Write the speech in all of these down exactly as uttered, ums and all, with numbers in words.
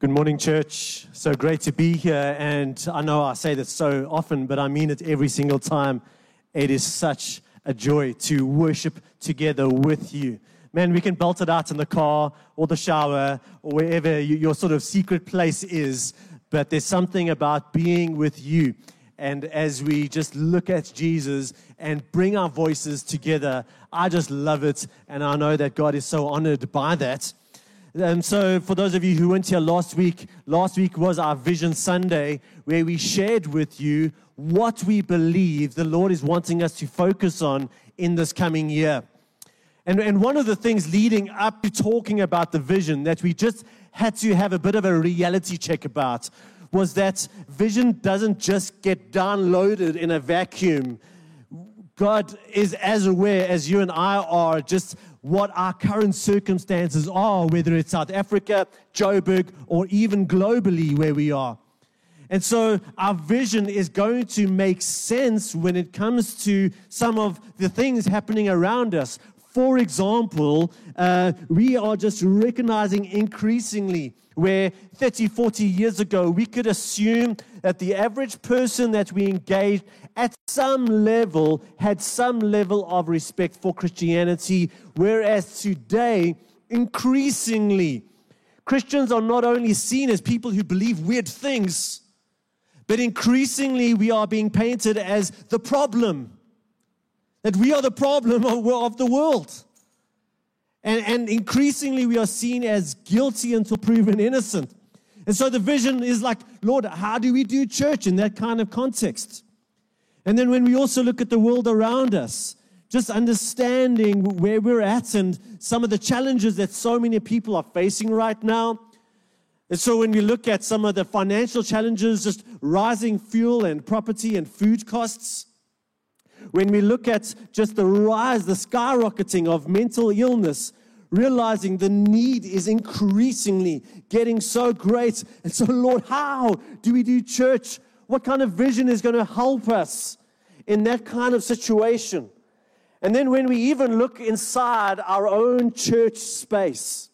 Good morning, church. So great to be here, and I know I say this so often, but I mean it every single time. It is such a joy to worship together with you. Man, we can belt it out in the car or the shower or wherever your sort of secret place is, but there's something about being with you. And as we just look at Jesus and bring our voices together, I just love it, and I know that God is so honored by that. And so for those of you who weren't here last week, last week was our Vision Sunday, where we shared with you what we believe the Lord is wanting us to focus on in this coming year. And, and one of the things leading up to talking about the vision that we just had to have a bit of a reality check about was that vision doesn't just get downloaded in a vacuum. God is as aware as you and I are just what our current circumstances are, whether it's South Africa, Joburg, or even globally where we are. And so our vision is going to make sense when it comes to some of the things happening around us. For example, uh, we are just recognizing increasingly where thirty, forty years ago, we could assume that the average person that we engaged at some level had some level of respect for Christianity, whereas today, increasingly, Christians are not only seen as people who believe weird things, but increasingly we are being painted as the problem. That we are the problem of, of the world. And, and increasingly we are seen as guilty until proven innocent. And so the vision is like, Lord, how do we do church in that kind of context? And then when we also look at the world around us, just understanding where we're at and some of the challenges that so many people are facing right now. And so when we look at some of the financial challenges, just rising fuel and property and food costs, when we look at just the rise, the skyrocketing of mental illness, realizing the need is increasingly getting so great. And so, Lord, how do we do church? What kind of vision is going to help us in that kind of situation? And then when we even look inside our own church space,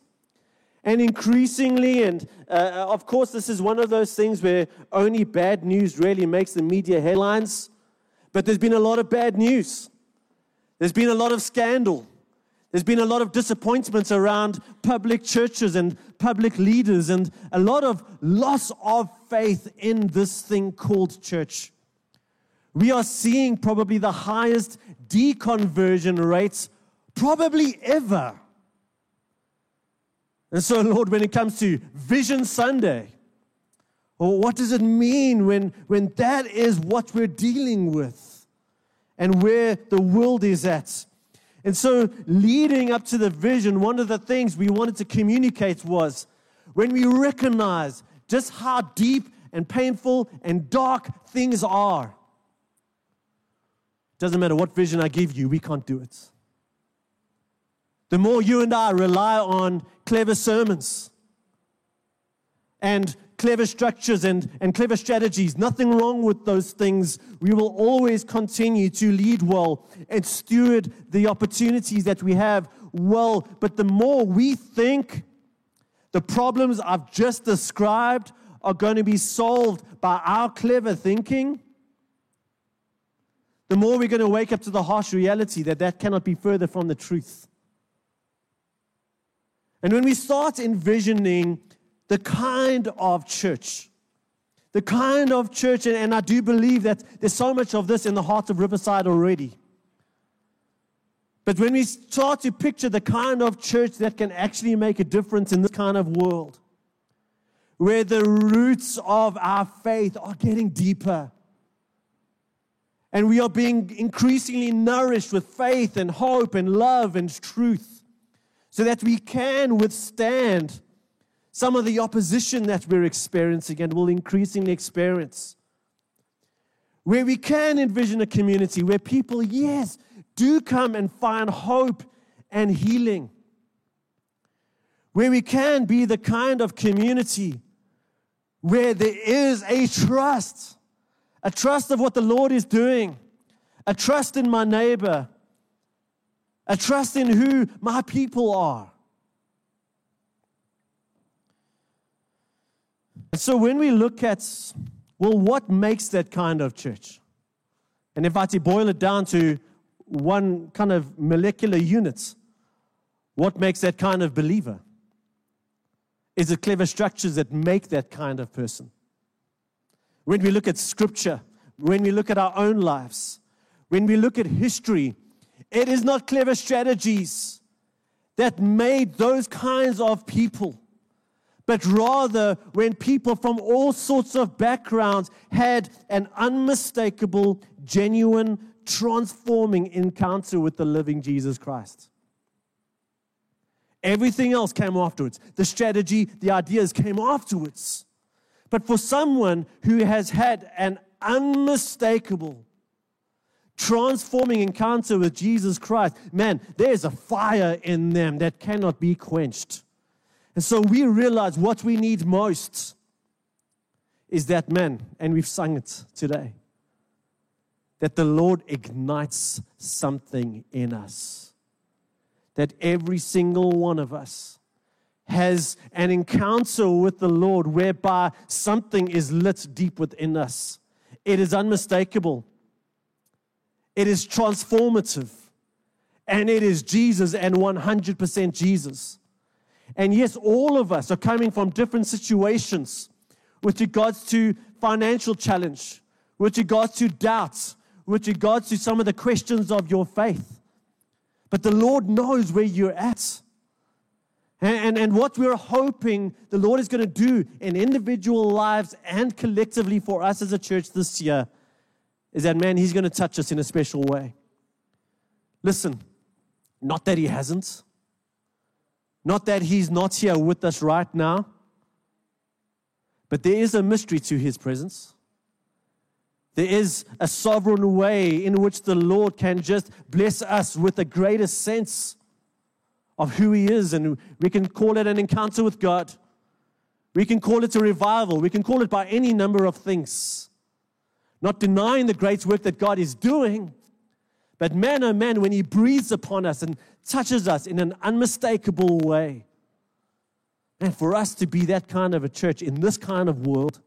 and increasingly, and uh, of course, this is one of those things where only bad news really makes the media headlines. But there's been a lot of bad news. There's been a lot of scandal. There's been a lot of disappointments around public churches and public leaders and a lot of loss of faith in this thing called church. We are seeing probably the highest deconversion rates probably ever. And so, Lord, when it comes to Vision Sunday, or what does it mean when, when that is what we're dealing with and where the world is at? And so leading up to the vision, one of the things we wanted to communicate was when we recognize just how deep and painful and dark things are, doesn't matter what vision I give you, we can't do it. The more you and I rely on clever sermons and clever structures and, and clever strategies. Nothing wrong with those things. We will always continue to lead well and steward the opportunities that we have well. But the more we think the problems I've just described are going to be solved by our clever thinking, the more we're going to wake up to the harsh reality that that cannot be further from the truth. And when we start envisioning the kind of church, the kind of church, and, and I do believe that there's so much of this in the heart of Riverside already. But when we start to picture the kind of church that can actually make a difference in this kind of world, where the roots of our faith are getting deeper, and we are being increasingly nourished with faith and hope and love and truth, so that we can withstand some of the opposition that we're experiencing and will increasingly experience, where we can envision a community where people, yes, do come and find hope and healing, where we can be the kind of community where there is a trust, a trust of what the Lord is doing, a trust in my neighbor, a trust in who my people are. And so when we look at, well, what makes that kind of church? And if I to boil it down to one kind of molecular unit, what makes that kind of believer? Is it clever structures that make that kind of person? When we look at Scripture, when we look at our own lives, when we look at history, it is not clever strategies that made those kinds of people, but rather when people from all sorts of backgrounds had an unmistakable, genuine, transforming encounter with the living Jesus Christ. Everything else came afterwards. The strategy, the ideas came afterwards. But for someone who has had an unmistakable, transforming encounter with Jesus Christ, man, there's a fire in them that cannot be quenched. And so we realize what we need most is that, man, and we've sung it today, that the Lord ignites something in us, that every single one of us has an encounter with the Lord whereby something is lit deep within us. It is unmistakable. It is transformative. And it is Jesus and one hundred percent Jesus. And yes, all of us are coming from different situations with regards to financial challenge, with regards to doubts, with regards to some of the questions of your faith. But the Lord knows where you're at. And, and, and what we're hoping the Lord is going to do in individual lives and collectively for us as a church this year is that, man, He's going to touch us in a special way. Listen, not that He hasn't. Not that He's not here with us right now. But there is a mystery to His presence. There is a sovereign way in which the Lord can just bless us with a greater sense of who He is. And we can call it an encounter with God. We can call it a revival. We can call it by any number of things. Not denying the great work that God is doing. But man, oh man, when He breathes upon us and touches us in an unmistakable way. And for us to be that kind of a church in this kind of world,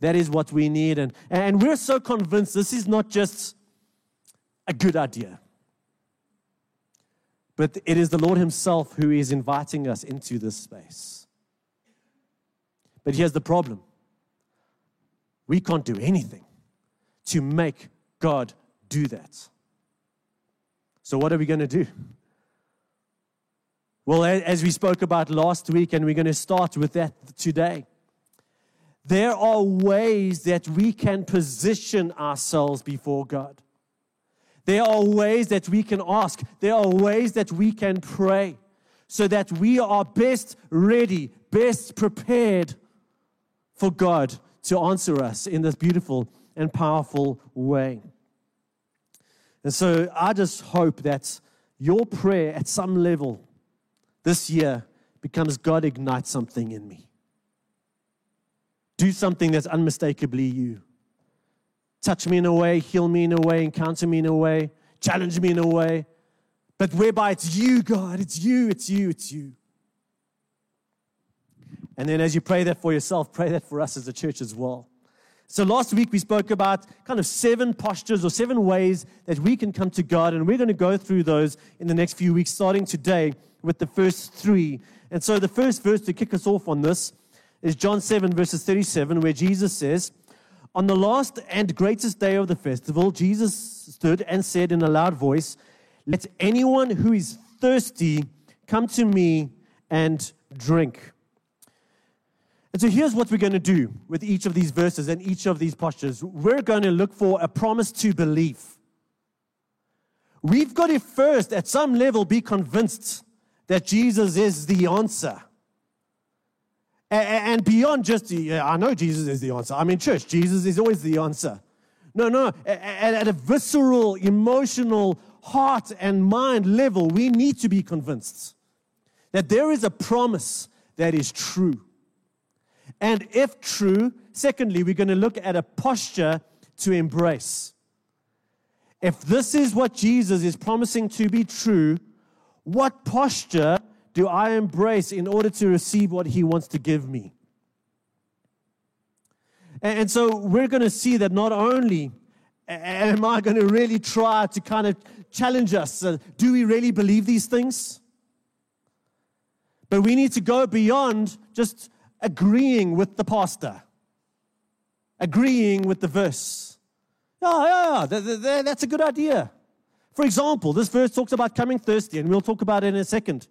that is what we need. And, and we're so convinced this is not just a good idea, but it is the Lord Himself who is inviting us into this space. But here's the problem. We can't do anything to make God do that. So what are we going to do? Well, as we spoke about last week, and we're going to start with that today, there are ways that we can position ourselves before God. There are ways that we can ask. There are ways that we can pray so that we are best ready, best prepared for God to answer us in this beautiful and powerful way. And so I just hope that your prayer at some level this year becomes, God, ignite something in me. Do something that's unmistakably You. Touch me in a way, heal me in a way, encounter me in a way, challenge me in a way, but whereby it's You, God, it's You, it's You, it's You. And then as you pray that for yourself, pray that for us as a church as well. So last week we spoke about kind of seven postures or seven ways that we can come to God, and we're going to go through those in the next few weeks, starting today with the first three. And so the first verse to kick us off on this is John seven, verses thirty-seven, where Jesus says, "On the last and greatest day of the festival, Jesus stood and said in a loud voice, 'Let anyone who is thirsty come to me and drink.'" And so here's what we're going to do with each of these verses and each of these postures. We're going to look for a promise to believe. We've got to first, at some level, be convinced that Jesus is the answer. And beyond just, yeah, I know Jesus is the answer. I'm in church. Jesus is always the answer. No, no. At a visceral, emotional, heart and mind level, we need to be convinced that there is a promise that is true. And if true, secondly, we're going to look at a posture to embrace. If this is what Jesus is promising to be true, what posture do I embrace in order to receive what He wants to give me? And so we're going to see that not only am I going to really try to kind of challenge us, uh, do we really believe these things? But we need to go beyond just agreeing with the pastor, agreeing with the verse. Oh, yeah, yeah, th- th- that's a good idea. For example, this verse talks about coming thirsty, and we'll talk about it in a second.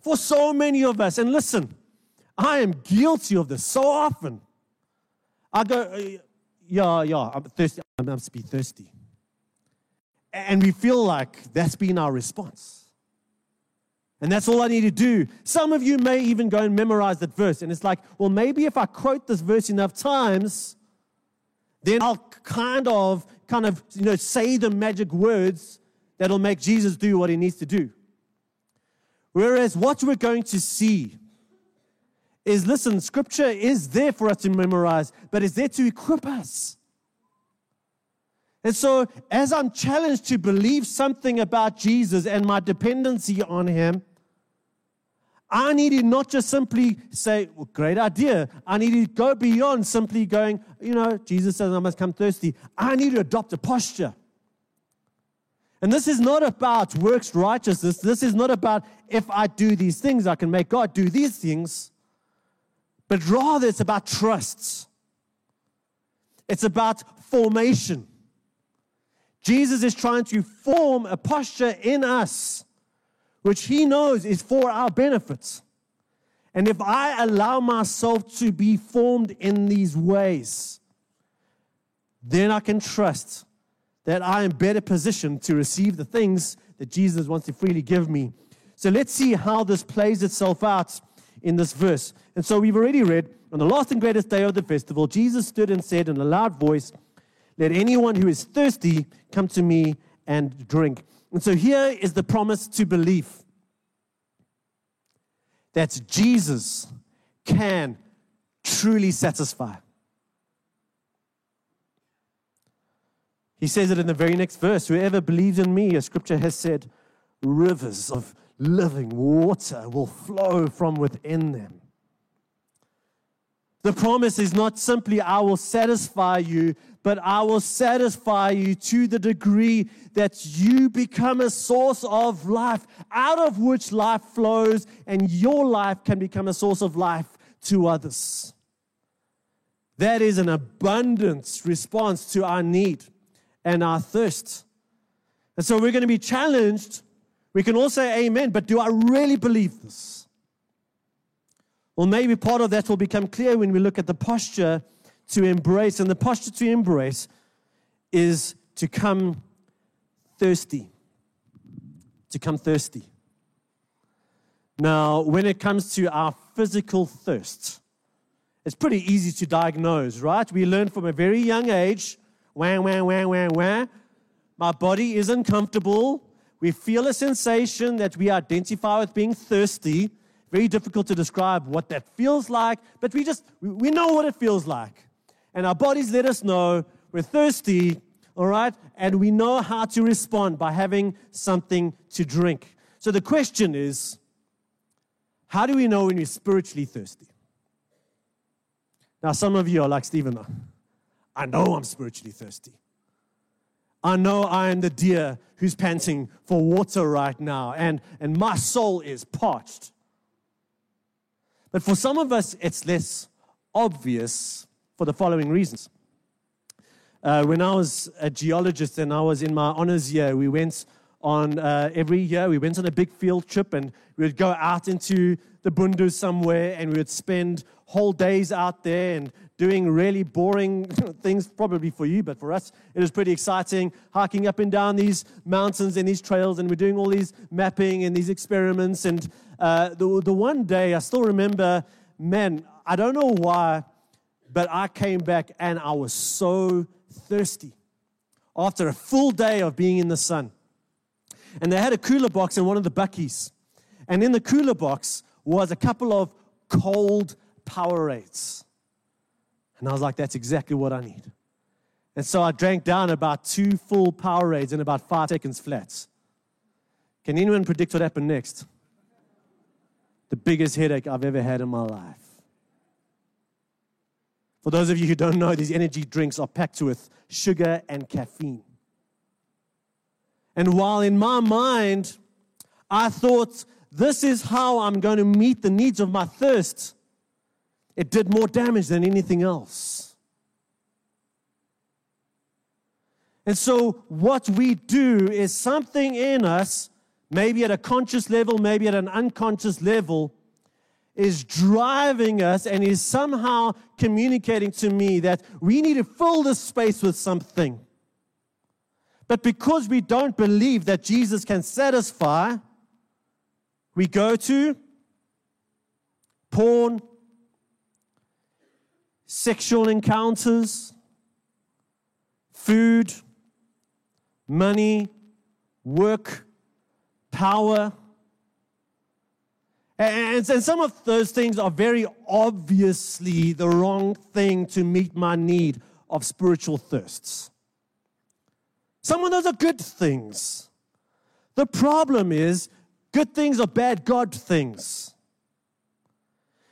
For so many of us, and listen, I am guilty of this so often. I go, yeah, yeah, I'm thirsty. I must be thirsty. And we feel like that's been our response. And that's all I need to do. Some of you may even go and memorize that verse. And it's like, well, maybe if I quote this verse enough times, then I'll kind of, kind of, you know, say the magic words that'll make Jesus do what he needs to do. Whereas what we're going to see is, listen, Scripture is there for us to memorize, but it's there to equip us. And so as I'm challenged to believe something about Jesus and my dependency on him, I need to not just simply say, well, great idea. I need to go beyond simply going, you know, Jesus says I must come thirsty. I need to adopt a posture. And this is not about works righteousness. This is not about if I do these things, I can make God do these things. But rather, it's about trusts. It's about formation. Jesus is trying to form a posture in us, which he knows is for our benefits. And if I allow myself to be formed in these ways, then I can trust that I am better positioned to receive the things that Jesus wants to freely give me. So let's see how this plays itself out in this verse. And so we've already read, on the last and greatest day of the festival, Jesus stood and said in a loud voice, "Let anyone who is thirsty come to me and drink." And so here is the promise to belief that Jesus can truly satisfy. He says it in the very next verse, "Whoever believes in me," as Scripture has said, "rivers of living water will flow from within them." The promise is not simply, I will satisfy you, but I will satisfy you to the degree that you become a source of life, out of which life flows, and your life can become a source of life to others. That is an abundant response to our need and our thirst. And so we're going to be challenged. We can all say amen, but do I really believe this? Well, maybe part of that will become clear when we look at the posture to embrace. And the posture to embrace is to come thirsty. To come thirsty. Now, when it comes to our physical thirst, it's pretty easy to diagnose, right? We learn from a very young age, wah, wah, wah, wah, wah. My body is uncomfortable. We feel a sensation that we identify with being thirsty. Very difficult to describe what that feels like, but we just, we know what it feels like. And our bodies let us know we're thirsty, all right? And we know how to respond by having something to drink. So the question is, how do we know when we're spiritually thirsty? Now, some of you are like Stephen. I know I'm spiritually thirsty. I know I am the deer who's panting for water right now, and, and my soul is parched. But for some of us, it's less obvious for the following reasons. Uh, when I was a geologist and I was in my honors year, we went on, uh, every year, we went on a big field trip, and we would go out into the Bundu somewhere, and we would spend whole days out there and doing really boring things, probably for you, but for us, it was pretty exciting, hiking up and down these mountains and these trails, and we're doing all these mapping and these experiments. And uh, the, the one day, I still remember, man, I don't know why, but I came back and I was so thirsty after a full day of being in the sun. And they had a cooler box in one of the buckies. And in the cooler box was a couple of cold Powerades. And I was like, that's exactly what I need. And so I drank down about two full Powerades in about five seconds flat. Can anyone predict what happened next? The biggest headache I've ever had in my life. For those of you who don't know, these energy drinks are packed with sugar and caffeine. And while in my mind, I thought, this is how I'm going to meet the needs of my thirst, it did more damage than anything else. And so what we do is something in us, maybe at a conscious level, maybe at an unconscious level, is driving us and is somehow communicating to me that we need to fill this space with something. But because we don't believe that Jesus can satisfy, we go to porn, sexual encounters, food, money, work, power. And, and some of those things are very obviously the wrong thing to meet my need of spiritual thirsts. Some of those are good things. The problem is, good things are bad God things.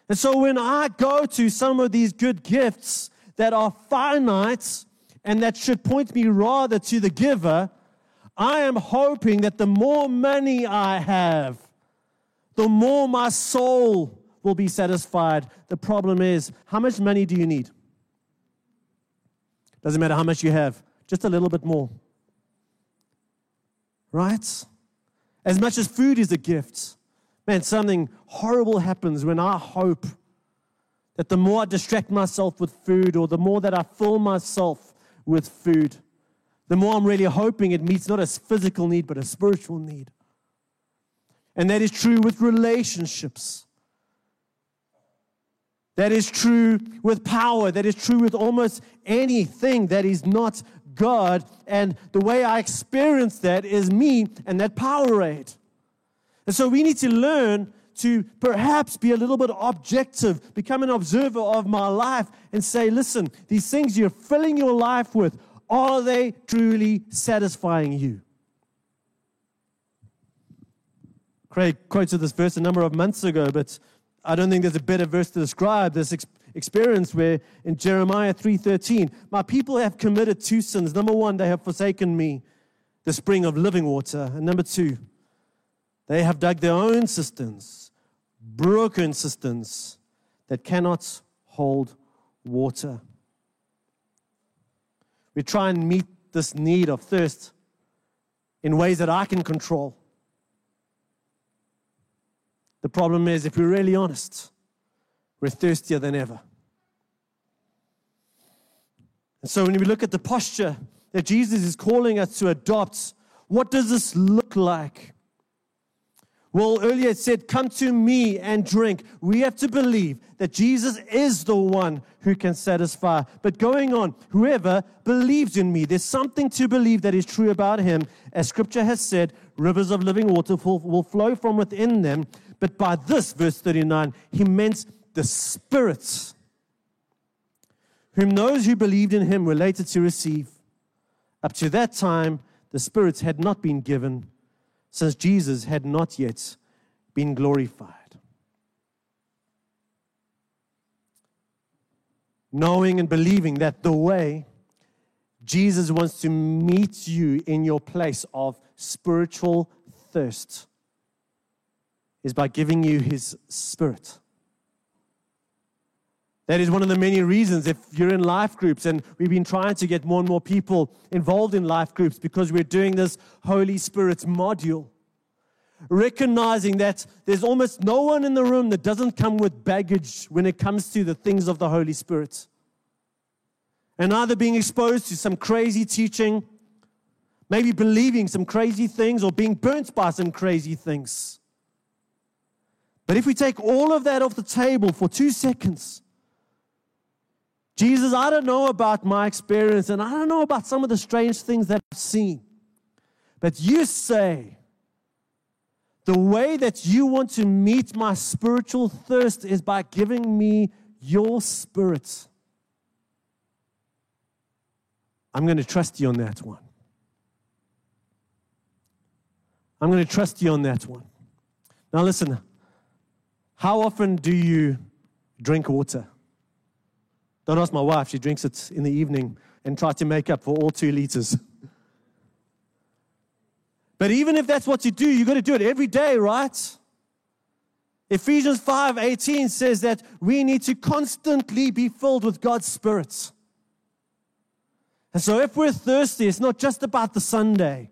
And so when I go to some of these good gifts that are finite and that should point me rather to the giver, I am hoping that the more money I have, the more my soul will be satisfied. The problem is, how much money do you need? Doesn't matter how much you have, just a little bit more. Right? As much as food is a gift, man, something horrible happens when I hope that the more I distract myself with food or the more that I fill myself with food, the more I'm really hoping it meets not a physical need but a spiritual need. And that is true with relationships. That is true with power. That is true with almost anything that is not God, and the way I experience that is me and that Powerade. And so we need to learn to perhaps be a little bit objective, become an observer of my life and say, listen, these things you're filling your life with, are they truly satisfying you? Craig quoted this verse a number of months ago, but I don't think there's a better verse to describe this experience. Experience where in Jeremiah three thirteen, my people have committed two sins. Number one, they have forsaken me, the spring of living water. And number two, they have dug their own cisterns, broken cisterns that cannot hold water. We try and meet this need of thirst in ways that I can control. The problem is, if we're really honest, we're thirstier than ever. And so when we look at the posture that Jesus is calling us to adopt, what does this look like? Well, earlier it said, come to me and drink. We have to believe that Jesus is the one who can satisfy. But going on, whoever believes in me, there's something to believe that is true about him. As Scripture has said, rivers of living water will flow from within them. But by this, verse thirty-nine, he meant the Spirit, whom those who believed in him were later to receive. Up to that time, the Spirit had not been given, since Jesus had not yet been glorified. Knowing and believing that the way Jesus wants to meet you in your place of spiritual thirst is by giving you his Spirit. That is one of the many reasons if you're in life groups, and we've been trying to get more and more people involved in life groups because we're doing this Holy Spirit module. Recognizing that there's almost no one in the room that doesn't come with baggage when it comes to the things of the Holy Spirit. And either being exposed to some crazy teaching, maybe believing some crazy things, or being burnt by some crazy things. But if we take all of that off the table for two seconds, Jesus, I don't know about my experience, and I don't know about some of the strange things that I've seen. But you say, the way that you want to meet my spiritual thirst is by giving me your Spirit. I'm going to trust you on that one. I'm going to trust you on that one. Now listen, how often do you drink water? Don't ask my wife. She drinks it in the evening and tries to make up for all two liters. But even if that's what you do, you've got to do it every day, right? Ephesians five eighteen says that we need to constantly be filled with God's Spirit. And so if we're thirsty, it's not just about the Sunday.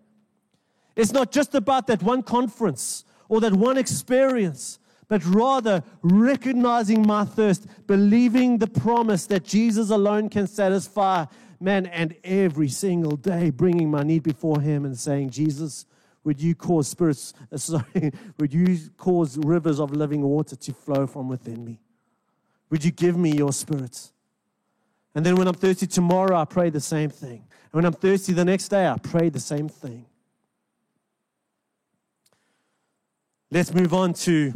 It's not just about that one conference or that one experience, but rather recognizing my thirst, believing the promise that Jesus alone can satisfy, man, and every single day bringing my need before Him and saying, Jesus, would you cause spirits, uh, sorry, would you cause rivers of living water to flow from within me? Would you give me your Spirit? And then when I'm thirsty tomorrow, I pray the same thing. And when I'm thirsty the next day, I pray the same thing. Let's move on to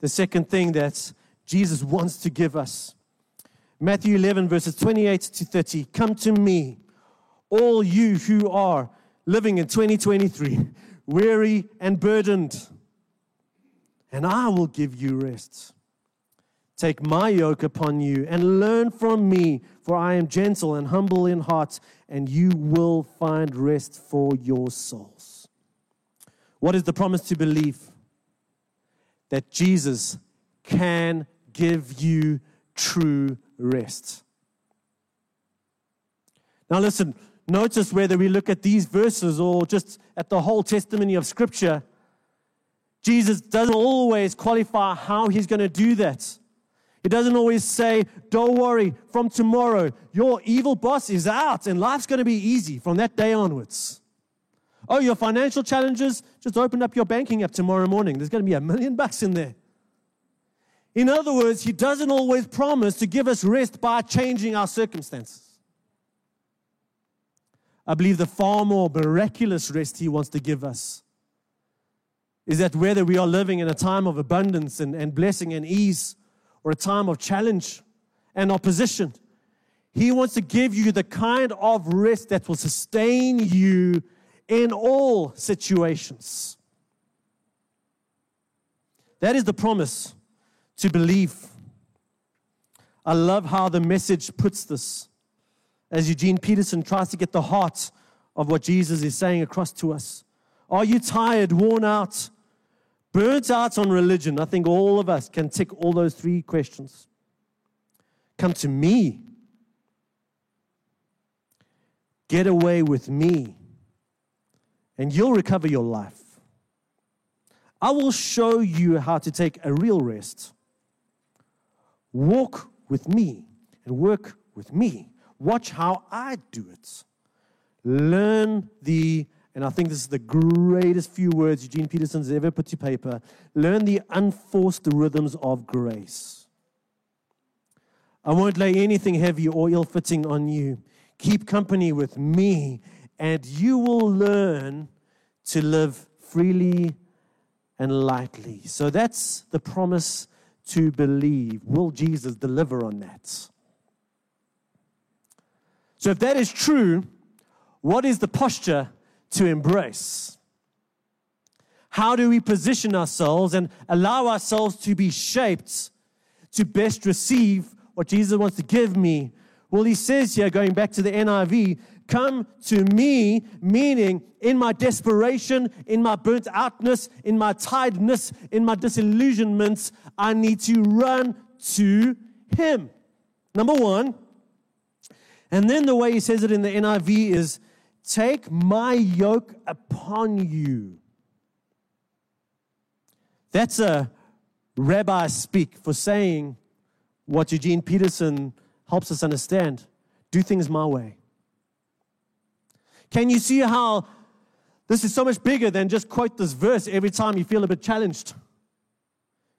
the second thing that Jesus wants to give us. Matthew eleven, verses twenty-eight to thirty. Come to me, all you who are living in twenty twenty-three, weary and burdened, and I will give you rest. Take my yoke upon you and learn from me, for I am gentle and humble in heart, and you will find rest for your souls. What is the promise to believe? That Jesus can give you true rest. Now listen, notice whether we look at these verses or just at the whole testimony of Scripture, Jesus doesn't always qualify how He's going to do that. He doesn't always say, don't worry, from tomorrow, your evil boss is out and life's going to be easy from that day onwards. Oh, your financial challenges, just open up your banking app tomorrow morning. There's going to be a million bucks in there. In other words, He doesn't always promise to give us rest by changing our circumstances. I believe the far more miraculous rest He wants to give us is that whether we are living in a time of abundance and, and blessing and ease or a time of challenge and opposition, He wants to give you the kind of rest that will sustain you in all situations. That is the promise to believe. I love how the Message puts this, as Eugene Peterson tries to get the heart of what Jesus is saying across to us. Are you tired, worn out, burnt out on religion? I think all of us can tick all those three questions. Come to me. Get away with me, and you'll recover your life. I will show you how to take a real rest. Walk with me and work with me. Watch how I do it. Learn the, and I think this is the greatest few words Eugene Peterson's ever put to paper, learn the unforced rhythms of grace. I won't lay anything heavy or ill-fitting on you. Keep company with me, and you will learn to live freely and lightly. So that's the promise to believe. Will Jesus deliver on that? So if that is true, what is the posture to embrace? How do we position ourselves and allow ourselves to be shaped to best receive what Jesus wants to give me? Well, He says here, going back to the N I V, come to me, meaning in my desperation, in my burnt outness, in my tiredness, in my disillusionments, I need to run to Him. Number one. And then the way He says it in the N I V is, take my yoke upon you. That's a rabbi speak for saying what Eugene Peterson helps us understand. Do things my way. Can you see how this is so much bigger than just quote this verse every time you feel a bit challenged?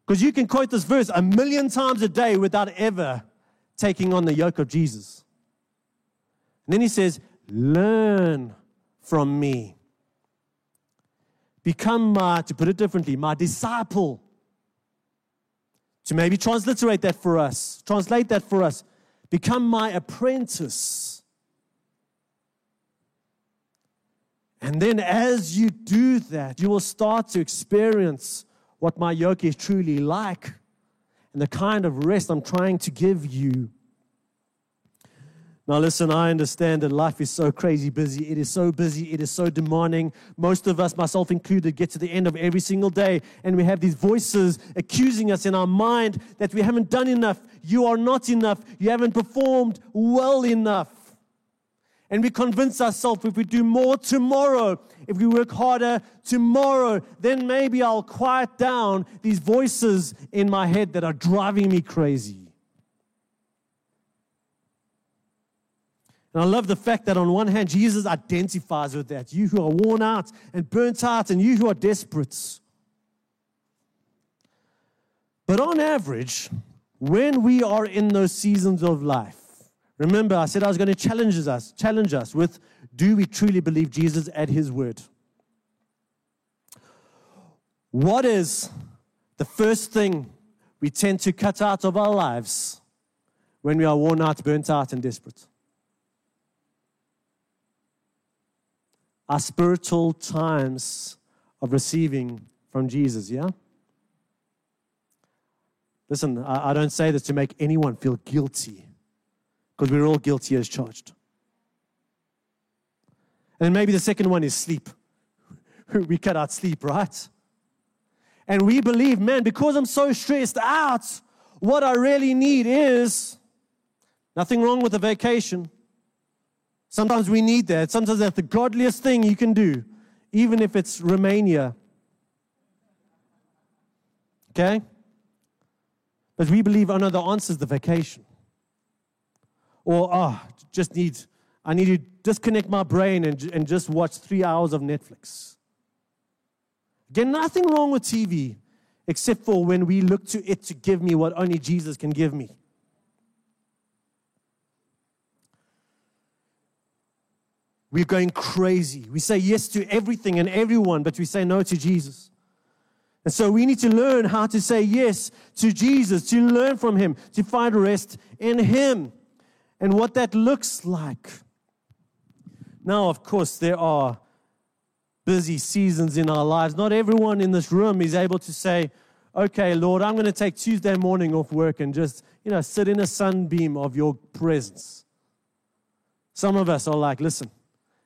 Because you can quote this verse a million times a day without ever taking on the yoke of Jesus. And then He says, learn from me. Become my, to put it differently, my disciple. To maybe transliterate that for us, translate that for us. Become my apprentice. And then as you do that, you will start to experience what my yoke is truly like and the kind of rest I'm trying to give you. Now listen, I understand that life is so crazy busy. It is so busy. It is so demanding. Most of us, myself included, get to the end of every single day and we have these voices accusing us in our mind that we haven't done enough. You are not enough. You haven't performed well enough. And we convince ourselves if we do more tomorrow, if we work harder tomorrow, then maybe I'll quiet down these voices in my head that are driving me crazy. And I love the fact that on one hand, Jesus identifies with that. You who are worn out and burnt out and you who are desperate. But on average, when we are in those seasons of life, remember I said I was going to challenge us, challenge us with, do we truly believe Jesus at his word? What is the first thing we tend to cut out of our lives when we are worn out, burnt out, and desperate? Our spiritual times of receiving from Jesus, yeah? Listen, I, I don't say this to make anyone feel guilty because we're all guilty as charged. And then maybe the second one is sleep. We cut out sleep, right? And we believe, man, because I'm so stressed out, what I really need is nothing wrong with a vacation. Sometimes we need that. Sometimes that's the godliest thing you can do, even if it's Romania. Okay? But we believe, oh no, the answer is the vacation. Or, oh, just need, I need to disconnect my brain and, and just watch three hours of Netflix. Again, nothing wrong with T V, except for when we look to it to give me what only Jesus can give me. We're going crazy. We say yes to everything and everyone, but we say no to Jesus. And so we need to learn how to say yes to Jesus, to learn from him, to find rest in him and what that looks like. Now, of course, there are busy seasons in our lives. Not everyone in this room is able to say, okay, Lord, I'm going to take Tuesday morning off work and just, you know, sit in a sunbeam of your presence. Some of us are like, listen,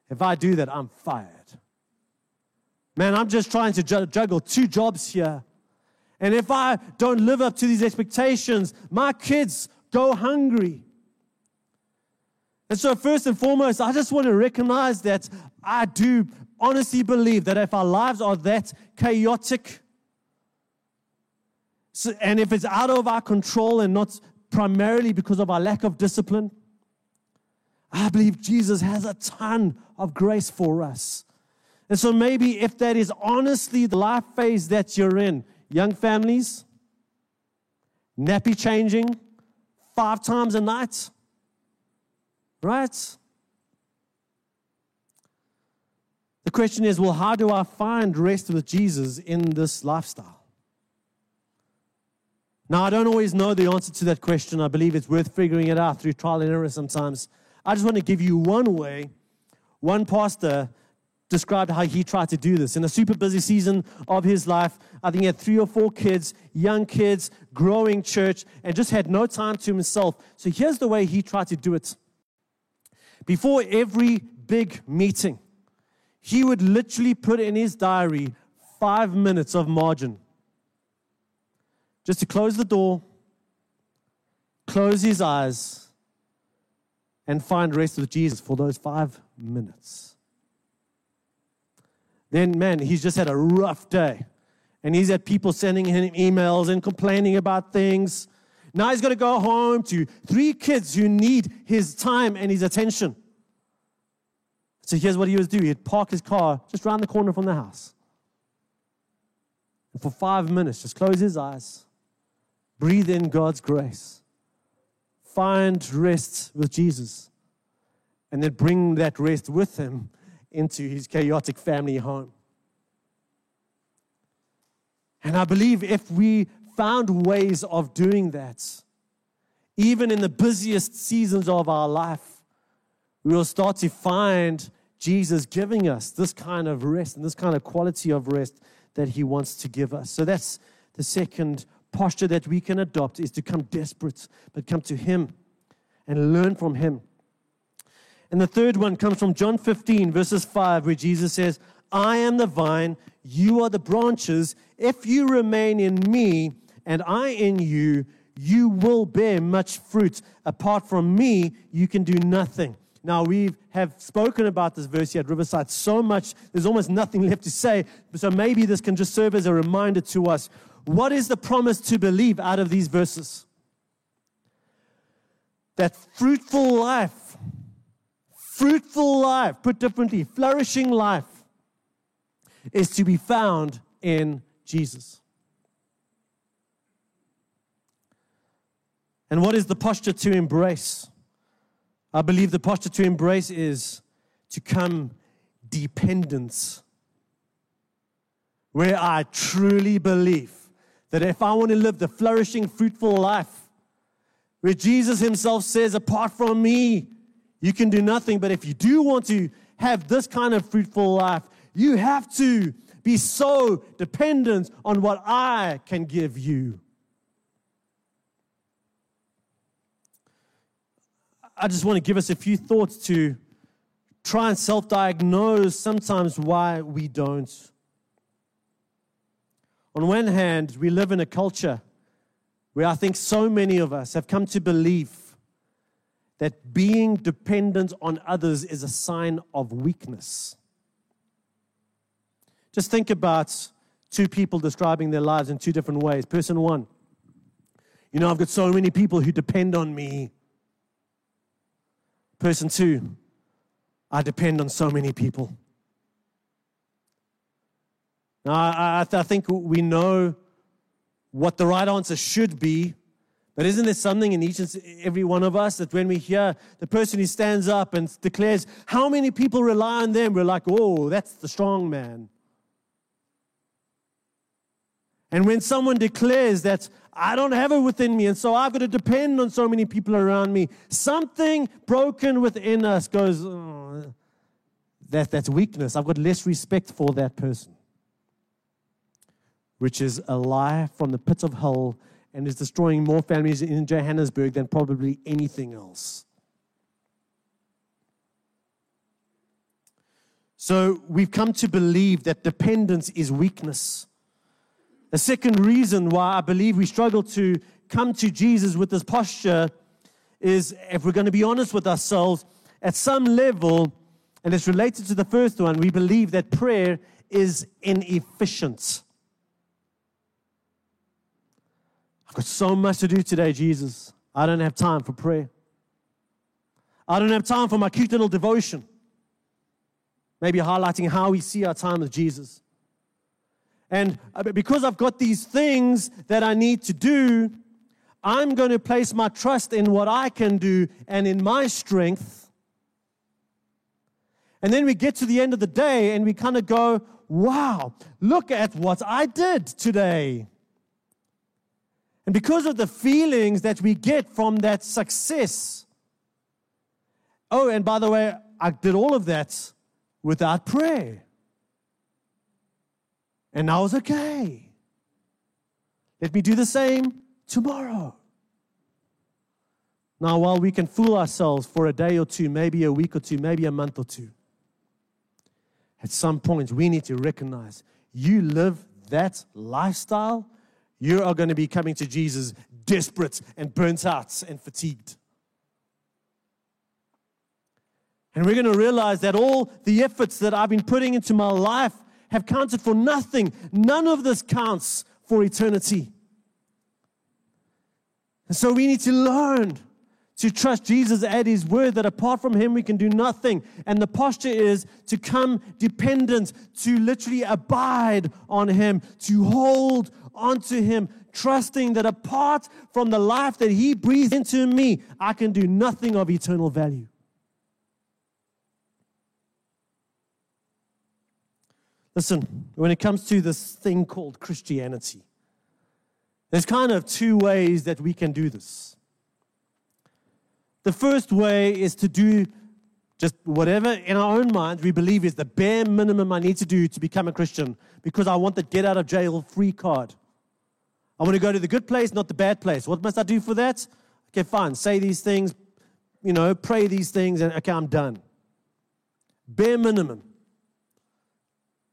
if I do that, I'm fired. Man, I'm just trying to juggle two jobs here. And if I don't live up to these expectations, my kids go hungry. And so first and foremost, I just want to recognize that I do honestly believe that if our lives are that chaotic, so, and if it's out of our control and not primarily because of our lack of discipline, I believe Jesus has a ton of grace for us. And so maybe if that is honestly the life phase that you're in, young families, nappy changing five times a night, right? The question is, well, how do I find rest with Jesus in this lifestyle? Now, I don't always know the answer to that question. I believe it's worth figuring it out through trial and error sometimes. I just want to give you one way. One pastor described how he tried to do this. In a super busy season of his life, I think he had three or four kids, young kids, growing church, and just had no time to himself. So here's the way he tried to do it. Before every big meeting, he would literally put in his diary five minutes of margin. Just to close the door, close his eyes, and find rest with Jesus for those five minutes. Then, man, he's just had a rough day. And he's had people sending him emails and complaining about things. Now he's got to go home to three kids who need his time and his attention. So here's what he would do. He'd park his car just around the corner from the house. And for five minutes, just close his eyes. Breathe in God's grace. Find rest with Jesus and then bring that rest with him into his chaotic family home. And I believe if we found ways of doing that, even in the busiest seasons of our life, we will start to find Jesus giving us this kind of rest and this kind of quality of rest that he wants to give us. So that's the second posture that we can adopt is to come desperate, but come to him and learn from him. And the third one comes from John fifteen, verses five, where Jesus says, I am the vine, you are the branches. If you remain in me and I in you, you will bear much fruit. Apart from me, you can do nothing. Now, we have spoken about this verse here at Riverside so much, there's almost nothing left to say. So maybe this can just serve as a reminder to us. What is the promise to believe out of these verses? That fruitful life, fruitful life, put differently, flourishing life, is to be found in Jesus. And what is the posture to embrace? I believe the posture to embrace is to come dependence, where I truly believe that if I want to live the flourishing, fruitful life, where Jesus himself says, apart from me, you can do nothing. But if you do want to have this kind of fruitful life, you have to be so dependent on what I can give you. I just want to give us a few thoughts to try and self-diagnose sometimes why we don't. On one hand, we live in a culture where I think so many of us have come to believe that being dependent on others is a sign of weakness. Just think about two people describing their lives in two different ways. Person one, you know, I've got so many people who depend on me. Person two, I depend on so many people. Now, I, I, th- I think we know what the right answer should be, but isn't there something in each and every one of us that when we hear the person who stands up and declares how many people rely on them, we're like, oh, that's the strong man. And when someone declares that I don't have it within me, and so I've got to depend on so many people around me, something broken within us goes, oh, that, that's weakness. I've got less respect for that person, which is a lie from the pit of hell and is destroying more families in Johannesburg than probably anything else. So we've come to believe that dependence is weakness. The second reason why I believe we struggle to come to Jesus with this posture is, if we're going to be honest with ourselves, at some level, and it's related to the first one, we believe that prayer is inefficient. I've got so much to do today, Jesus. I don't have time for prayer. I don't have time for my cute little devotion. Maybe highlighting how we see our time with Jesus. And because I've got these things that I need to do, I'm going to place my trust in what I can do and in my strength. And then we get to the end of the day and we kind of go, wow, look at what I did today. And because of the feelings that we get from that success, oh, and by the way, I did all of that without prayer. And I was okay. Let me do the same tomorrow. Now, while we can fool ourselves for a day or two, maybe a week or two, maybe a month or two, at some point we need to recognize you live that lifestyle, you are going to be coming to Jesus desperate and burnt out and fatigued. And we're going to realize that all the efforts that I've been putting into my life have counted for nothing. None of this counts for eternity. And so we need to learn to trust Jesus at his word, that apart from him we can do nothing. And the posture is to come dependent, to literally abide on him, to hold onto him, trusting that apart from the life that he breathes into me, I can do nothing of eternal value. Listen, when it comes to this thing called Christianity, there's kind of two ways that we can do this. The first way is to do just whatever in our own minds we believe is the bare minimum I need to do to become a Christian, because I want the get out of jail free card. I want to go to the good place, not the bad place. What must I do for that? Okay, fine. Say these things, you know, pray these things and, okay, I'm done. Bare minimum.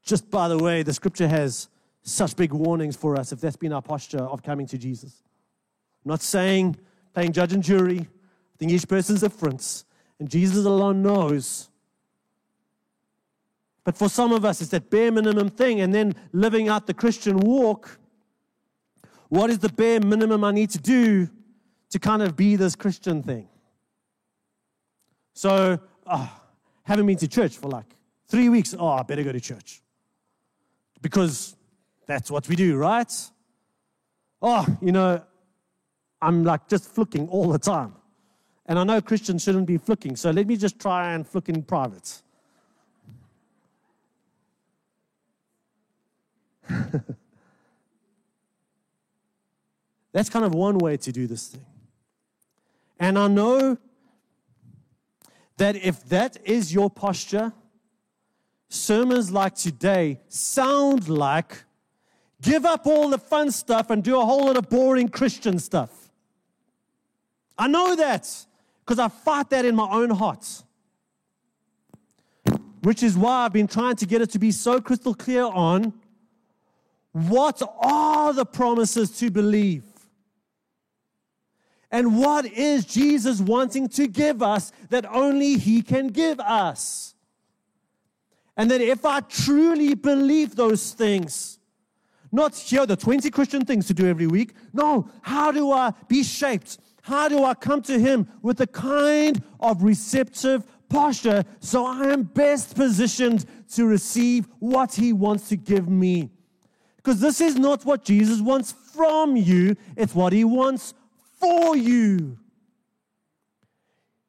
Just by the way, the scripture has such big warnings for us if that's been our posture of coming to Jesus. I'm not saying playing judge and jury. I think each person's different, and Jesus alone knows. But for some of us, it's that bare minimum thing, and then living out the Christian walk. What is the bare minimum I need to do to kind of be this Christian thing? So, oh, haven't been to church for like three weeks. Oh, I better go to church because that's what we do, right? Oh, you know, I'm like just flicking all the time. And I know Christians shouldn't be flicking, so let me just try and flick in private. That's kind of one way to do this thing. And I know that if that is your posture, sermons like today sound like give up all the fun stuff and do a whole lot of boring Christian stuff. I know that because I fight that in my own heart, which is why I've been trying to get it to be so crystal clear on what are the promises to believe and what is Jesus wanting to give us that only He can give us. And that if I truly believe those things, not here the twenty Christian things to do every week. No, how do I be shaped? How do I come to Him with the kind of receptive posture so I am best positioned to receive what He wants to give me? Because this is not what Jesus wants from you, it's what He wants for you.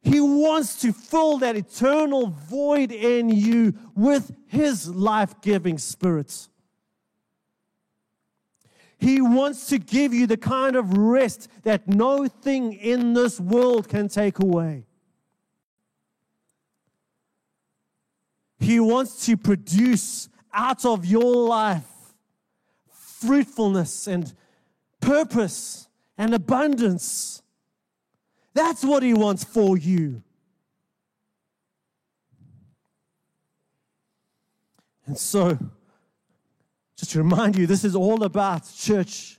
He wants to fill that eternal void in you with His life-giving Spirit. He wants to give you the kind of rest that no thing in this world can take away. He wants to produce out of your life fruitfulness and purpose and abundance. That's what He wants for you. And so, just to remind you, this is all about church.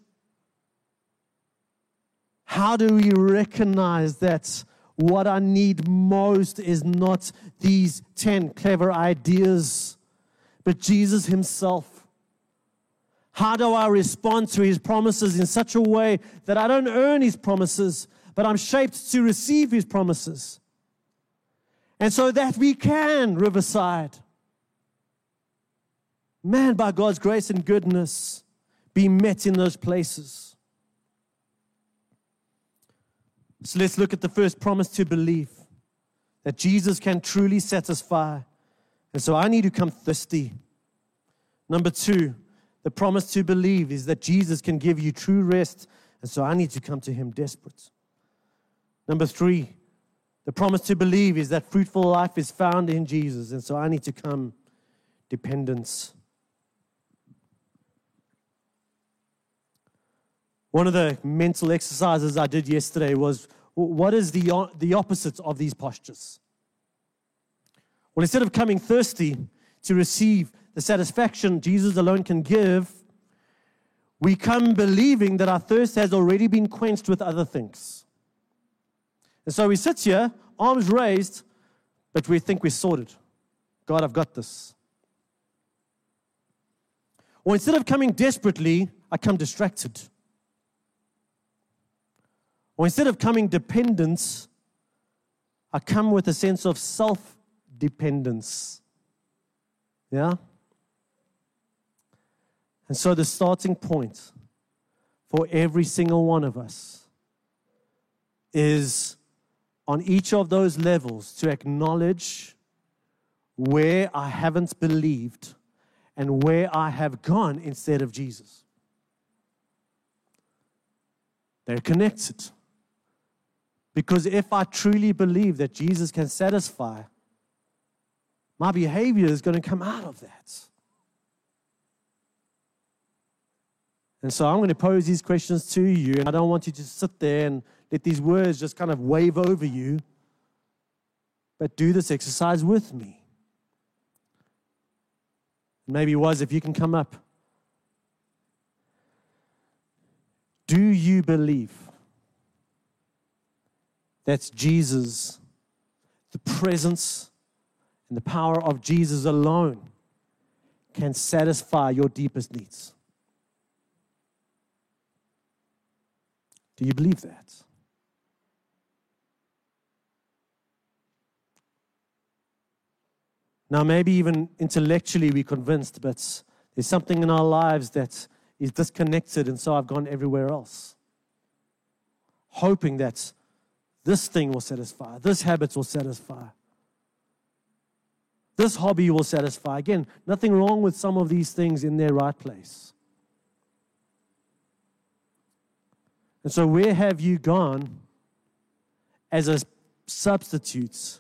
How do we recognize that what I need most is not these ten clever ideas, but Jesus Himself? How do I respond to His promises in such a way that I don't earn His promises, but I'm shaped to receive His promises? And so that we can, Riverside, man, by God's grace and goodness, be met in those places. So let's look at the first promise to believe, that Jesus can truly satisfy. And so I need to come thirsty. Number two, the promise to believe is that Jesus can give you true rest. And so I need to come to Him desperate. Number three, the promise to believe is that fruitful life is found in Jesus. And so I need to come dependent. One of the mental exercises I did yesterday was, what is the, the opposite of these postures? Well, instead of coming thirsty to receive the satisfaction Jesus alone can give, we come believing that our thirst has already been quenched with other things. And so we sit here, arms raised, but we think we're sorted. God, I've got this. Or instead of coming desperately, I come distracted. Or instead of coming dependent, I come with a sense of self-dependence. Yeah? And so the starting point for every single one of us is on each of those levels to acknowledge where I haven't believed and where I have gone instead of Jesus. They're connected. Because if I truly believe that Jesus can satisfy, my behavior is going to come out of that. And so I'm going to pose these questions to you, and I don't want you to sit there and let these words just kind of wave over you. but do this exercise with me. Maybe Waz, if you can come up. Do you believe? That's Jesus, the presence and the power of Jesus alone can satisfy your deepest needs. Do you believe that? Now, maybe even intellectually we're convinced, but there's something in our lives that is disconnected, and so I've gone everywhere else, hoping that this thing will satisfy, this habit will satisfy, this hobby will satisfy. Again, nothing wrong with some of these things in their right place. And so where have you gone as a substitute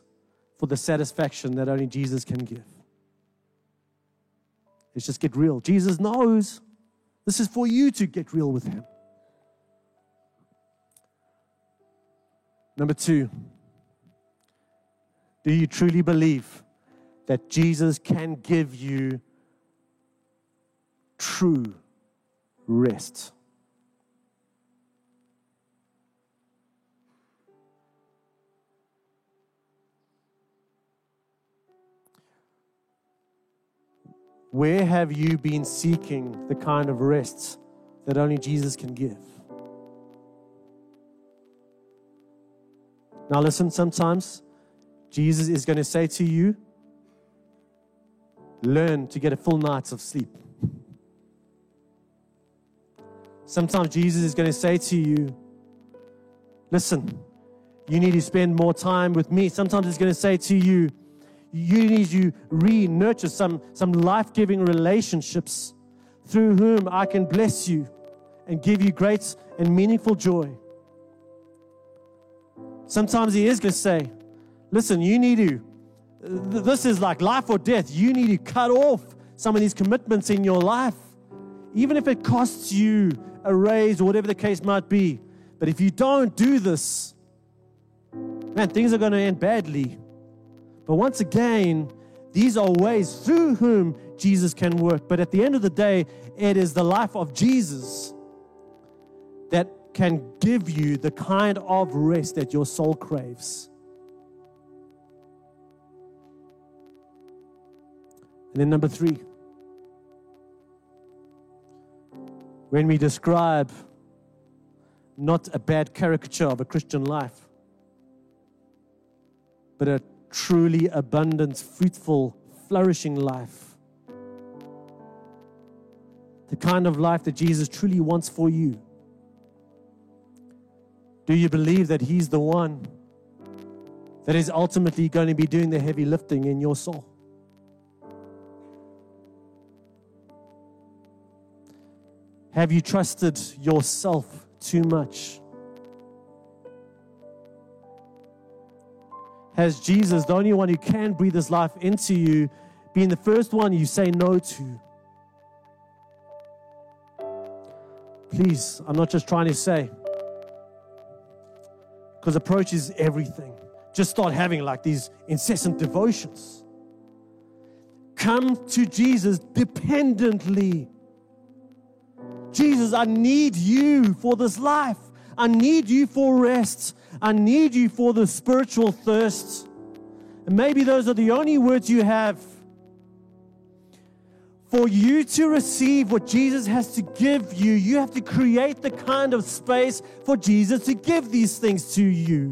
for the satisfaction that only Jesus can give? Let's just get real. Jesus knows this is for you to get real with him. Number two, do you truly believe that Jesus can give you true rest? Where have you been seeking the kind of rest that only Jesus can give? Now listen, sometimes Jesus is going to say to you, learn to get a full night's of sleep. Sometimes Jesus is going to say to you, listen, you need to spend more time with me. Sometimes he's going to say to you, you need to re-nurture some, some life-giving relationships through whom I can bless you and give you great and meaningful joy. Sometimes he is going to say, listen, you need to, this is like life or death. You need to cut off some of these commitments in your life, even if it costs you a raise or whatever the case might be. But if you don't do this, man, things are going to end badly. But once again, these are ways through whom Jesus can work. But at the end of the day, it is the life of Jesus that can give you the kind of rest that your soul craves. And then number three, when we describe not a bad caricature of a Christian life, but a truly abundant, fruitful, flourishing life. The kind of life that Jesus truly wants for you. Do you believe that he's the one that is ultimately going to be doing the heavy lifting in your soul? Have you trusted yourself too much? Has Jesus, the only one who can breathe his life into you, been the first one you say no to? Please, I'm not just trying to say, because approach is everything. Just start having like these incessant devotions. Come to Jesus dependently. Jesus, I need you for this life. I need you for rest. I need you for the spiritual thirst. And maybe those are the only words you have. For you to receive what Jesus has to give you, you have to create the kind of space for Jesus to give these things to you.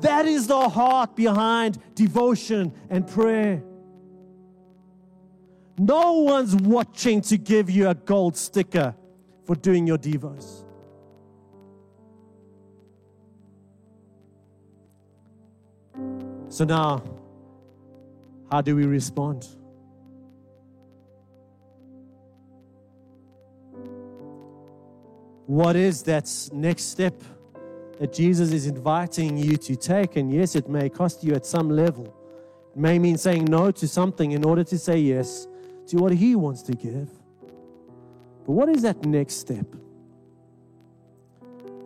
That is the heart behind devotion and prayer. No one's watching to give you a gold sticker for doing your devos. So now, how do we respond? What is that next step that Jesus is inviting you to take? And yes, it may cost you at some level. It may mean saying no to something in order to say yes to what he wants to give. But what is that next step?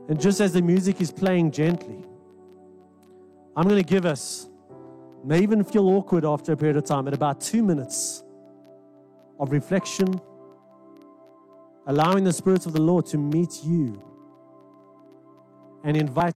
And just as the music is playing gently, I'm going to give us, may even feel awkward after a period of time, at about two minutes of reflection, allowing the Spirit of the Lord to meet you and invite